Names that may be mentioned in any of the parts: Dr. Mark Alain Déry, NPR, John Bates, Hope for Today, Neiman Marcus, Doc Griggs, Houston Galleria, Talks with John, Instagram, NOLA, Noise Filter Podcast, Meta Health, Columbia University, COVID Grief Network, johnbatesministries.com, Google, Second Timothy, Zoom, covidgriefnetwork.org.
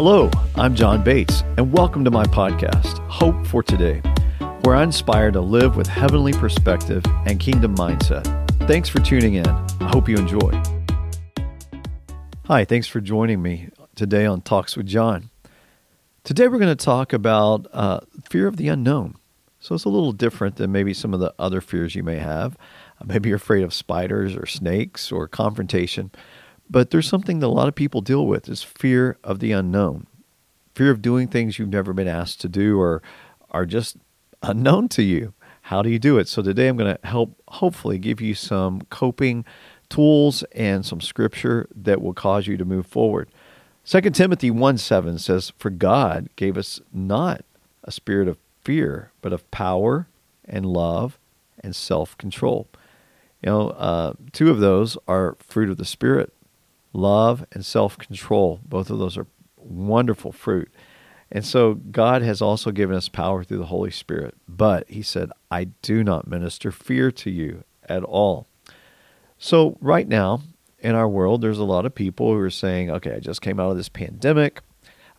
Hello, I'm John Bates, and welcome to my podcast, Hope for Today, where I inspire to live with heavenly perspective and kingdom mindset. Thanks for tuning in. I hope you enjoy. Hi, thanks for joining me today on Talks with John. Today we're going to talk about fear of the unknown. So it's a little different than maybe some of the other fears you may have. Maybe you're afraid of spiders or snakes or confrontation. But there's something that a lot of people deal with is fear of the unknown, fear of doing things you've never been asked to do or are just unknown to you. How do you do it? So today I'm going to hopefully give you some coping tools and some scripture that will cause you to move forward. Second Timothy 1:7 says, "For God gave us not a spirit of fear, but of power and love and self-control." You know, two of those are fruit of the Spirit. Love and self-control, both of those are wonderful fruit. And so God has also given us power through the Holy Spirit. But he said, I do not minister fear to you at all. So right now in our world, there's a lot of people who are saying, okay, I just came out of this pandemic.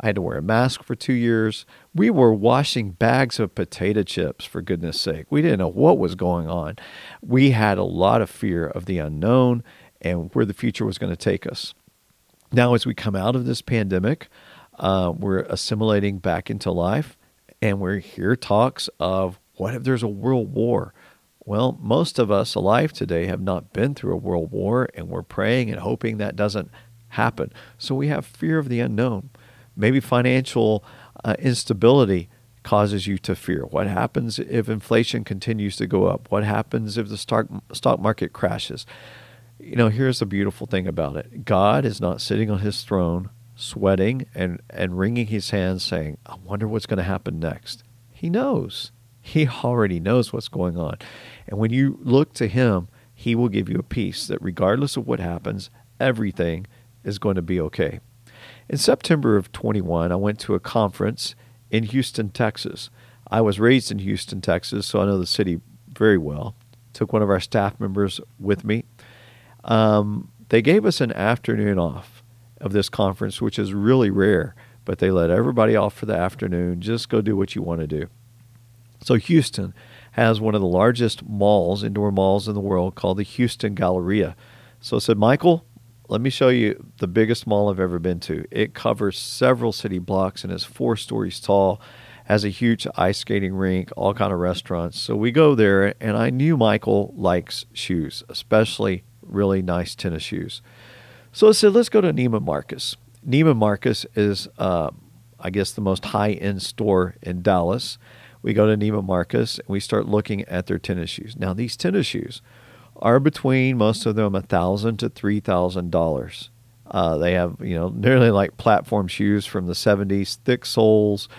I had to wear a mask for 2 years. We were washing bags of potato chips, for goodness sake. We didn't know what was going on. We had a lot of fear of the unknown and where the future was going to take us. Now, as we come out of this pandemic, we're assimilating back into life, and we're here talks of what if there's a world war? Well, most of us alive today have not been through a world war, and we're praying and hoping that doesn't happen. So we have fear of the unknown. Maybe financial instability causes you to fear. What happens if inflation continues to go up? What happens if the stock market crashes? You know, here's the beautiful thing about it. God is not sitting on his throne, sweating and wringing his hands saying, I wonder what's going to happen next. He knows. He already knows what's going on. And when you look to him, he will give you a peace that regardless of what happens, everything is going to be okay. In September of 21, I went to a conference in Houston, Texas. I was raised in Houston, Texas, so I know the city very well. Took one of our staff members with me. They gave us an afternoon off of this conference, which is really rare, but they let everybody off for the afternoon. Just go do what you want to do. So Houston has one of the largest malls, indoor malls in the world called the Houston Galleria. So I said, Michael, let me show you the biggest mall I've ever been to. It covers several city blocks and is 4 stories tall, has a huge ice skating rink, all kind of restaurants. So we go there, and I knew Michael likes shoes, especially really nice tennis shoes. So I said, let's go to Neiman Marcus. Neiman Marcus is, I guess, the most high-end store in Dallas. We go to Neiman Marcus, and we start looking at their tennis shoes. Now, these tennis shoes are between, most of them, $1,000 to $3,000. They have, you know, nearly like platform shoes from the 70s, thick soles,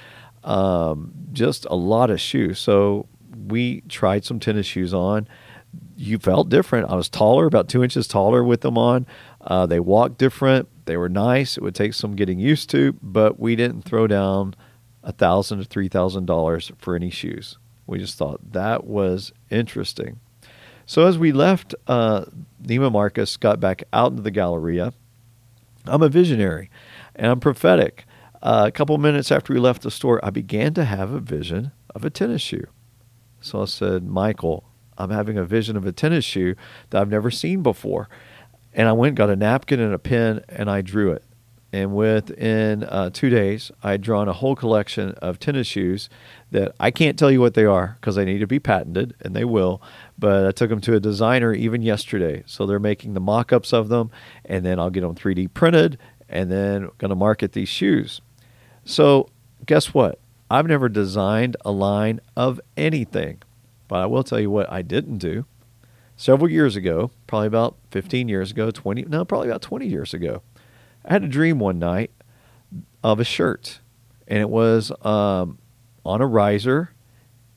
just a lot of shoes. So we tried some tennis shoes on. You felt different. I was taller, about 2 inches taller with them on. They walked different. They were nice. It would take some getting used to, but we didn't throw down $1,000 to $3,000 for any shoes. We just thought that was interesting. So as we left Neiman Marcus, got back out into the Galleria, I'm a visionary and I'm prophetic. A couple minutes after we left the store, I began to have a vision of a tennis shoe. So I said, Michael, I'm having a vision of a tennis shoe that I've never seen before. And I went, got a napkin and a pen, and I drew it. And within 2 days, I had drawn a whole collection of tennis shoes that I can't tell you what they are because they need to be patented, and they will. But I took them to a designer even yesterday. So they're making the mock-ups of them, and then I'll get them 3D printed, and then going to market these shoes. So guess what? I've never designed a line of anything. But I will tell you what I didn't do. Several years ago, probably about 15 years ago, 20 years ago, I had a dream one night of a shirt. And it was on a riser,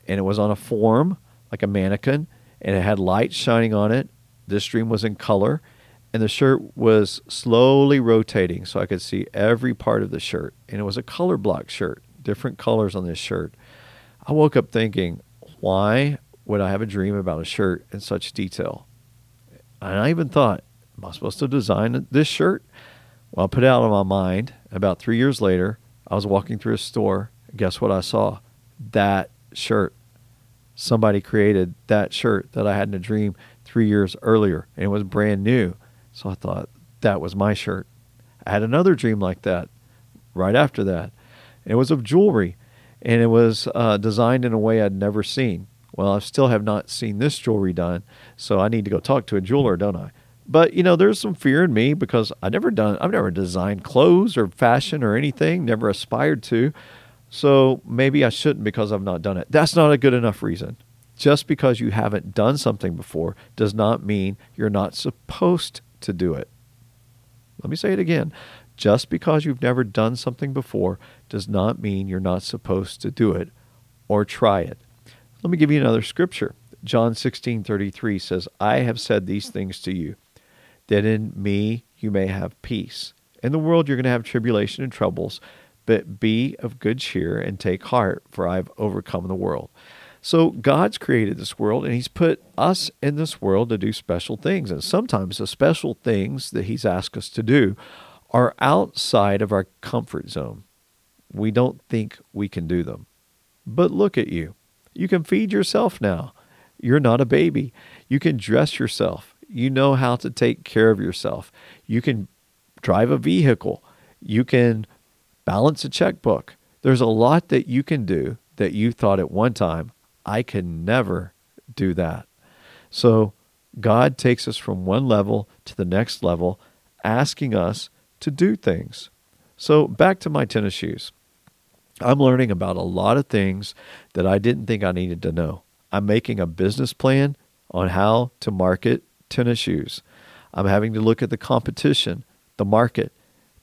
and it was on a form, like a mannequin, and it had light shining on it. This dream was in color, and the shirt was slowly rotating so I could see every part of the shirt. And it was a color block shirt, different colors on this shirt. I woke up thinking, why would I have a dream about a shirt in such detail? And I even thought, am I supposed to design this shirt? Well, I put it out of my mind. About 3 years later, I was walking through a store. Guess what I saw? That shirt. Somebody created that shirt that I had in a dream 3 years earlier, and it was brand new. So I thought, that was my shirt. I had another dream like that right after that. It was of jewelry, and it was designed in a way I'd never seen. Well, I still have not seen this jewelry done, so I need to go talk to a jeweler, don't I? But, you know, there's some fear in me because I've never designed clothes or fashion or anything, never aspired to. So maybe I shouldn't because I've not done it. That's not a good enough reason. Just because you haven't done something before does not mean you're not supposed to do it. Let me say it again. Just because you've never done something before does not mean you're not supposed to do it or try it. Let me give you another scripture. John 16:33 says, I have said these things to you, that in me you may have peace. In the world you're going to have tribulation and troubles, but be of good cheer and take heart, for I've overcome the world. So God's created this world, and he's put us in this world to do special things. And sometimes the special things that he's asked us to do are outside of our comfort zone. We don't think we can do them. But look at you. You can feed yourself now. You're not a baby. You can dress yourself. You know how to take care of yourself. You can drive a vehicle. You can balance a checkbook. There's a lot that you can do that you thought at one time, I can never do that. So God takes us from one level to the next level, asking us to do things. So back to my tennis shoes. I'm learning about a lot of things that I didn't think I needed to know. I'm making a business plan on how to market tennis shoes. I'm having to look at the competition, the market.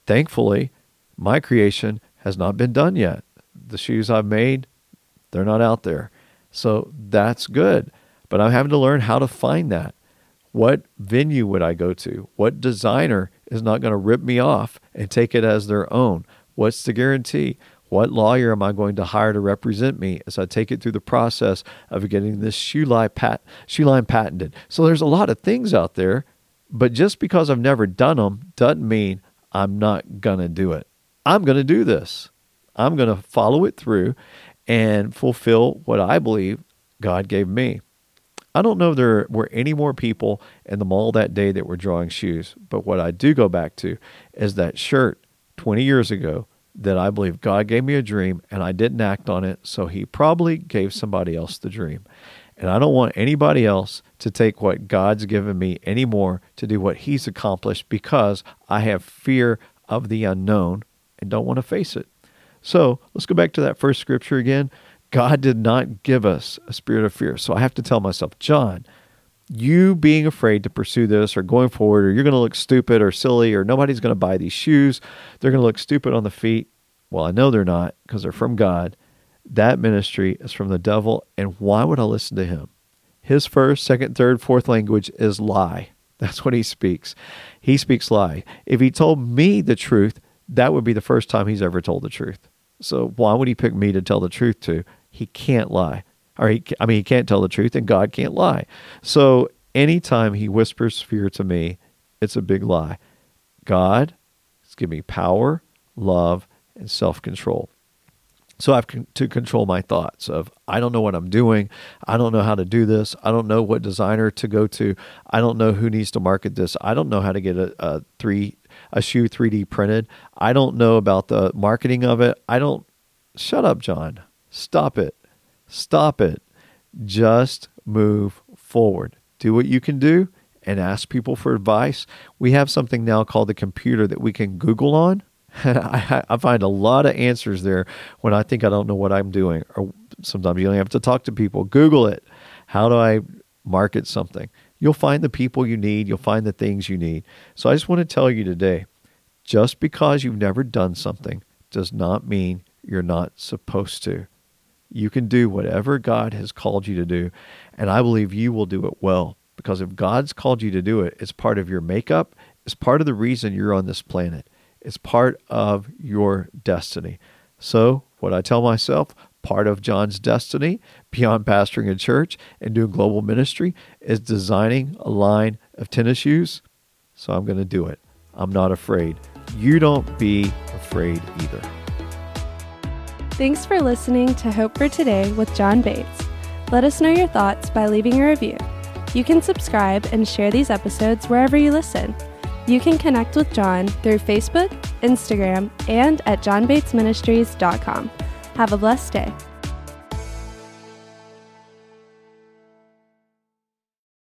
Thankfully, my creation has not been done yet. The shoes I've made, they're not out there. So that's good. But I'm having to learn how to find that. What venue would I go to? What designer is not going to rip me off and take it as their own? What's the guarantee? What lawyer am I going to hire to represent me as I take it through the process of getting this shoe line patented? So there's a lot of things out there, but just because I've never done them doesn't mean I'm not going to do it. I'm going to do this. I'm going to follow it through and fulfill what I believe God gave me. I don't know if there were any more people in the mall that day that were drawing shoes, but what I do go back to is that shirt 20 years ago that I believe God gave me a dream and I didn't act on it, so he probably gave somebody else the dream. And I don't want anybody else to take what God's given me anymore to do what he's accomplished because I have fear of the unknown and don't want to face it. So let's go back to that first scripture again. God did not give us a spirit of fear. So I have to tell myself, John, you being afraid to pursue this or going forward, or you're going to look stupid or silly, or nobody's going to buy these shoes. They're going to look stupid on the feet. Well, I know they're not because they're from God. That ministry is from the devil. And why would I listen to him? His first, second, third, fourth language is lie. That's what he speaks. He speaks lie. If he told me the truth, that would be the first time he's ever told the truth. So why would he pick me to tell the truth to? He can't lie. He can't tell the truth, and God can't lie. So anytime he whispers fear to me, it's a big lie. God has given me power, love, and self-control. So I have to control my thoughts of, I don't know what I'm doing. I don't know how to do this. I don't know what designer to go to. I don't know who needs to market this. I don't know how to get a shoe 3D printed. I don't know about the marketing of it. Shut up, John. Stop it. Just move forward. Do what you can do and ask people for advice. We have something now called the computer that we can Google on. I find a lot of answers there when I think I don't know what I'm doing. Or sometimes you only have to talk to people. Google it. How do I market something? You'll find the people you need. You'll find the things you need. So I just want to tell you today, just because you've never done something does not mean you're not supposed to. You can do whatever God has called you to do, and I believe you will do it well. Because if God's called you to do it, it's part of your makeup. It's part of the reason you're on this planet. It's part of your destiny. So what I tell myself, part of John's destiny beyond pastoring a church and doing global ministry is designing a line of tennis shoes. So I'm going to do it. I'm not afraid. you don't be afraid either. Thanks for listening to Hope for Today with John Bates. Let us know your thoughts by leaving a review. You can subscribe and share these episodes wherever you listen. You can connect with John through Facebook, Instagram, and at johnbatesministries.com. Have a blessed day.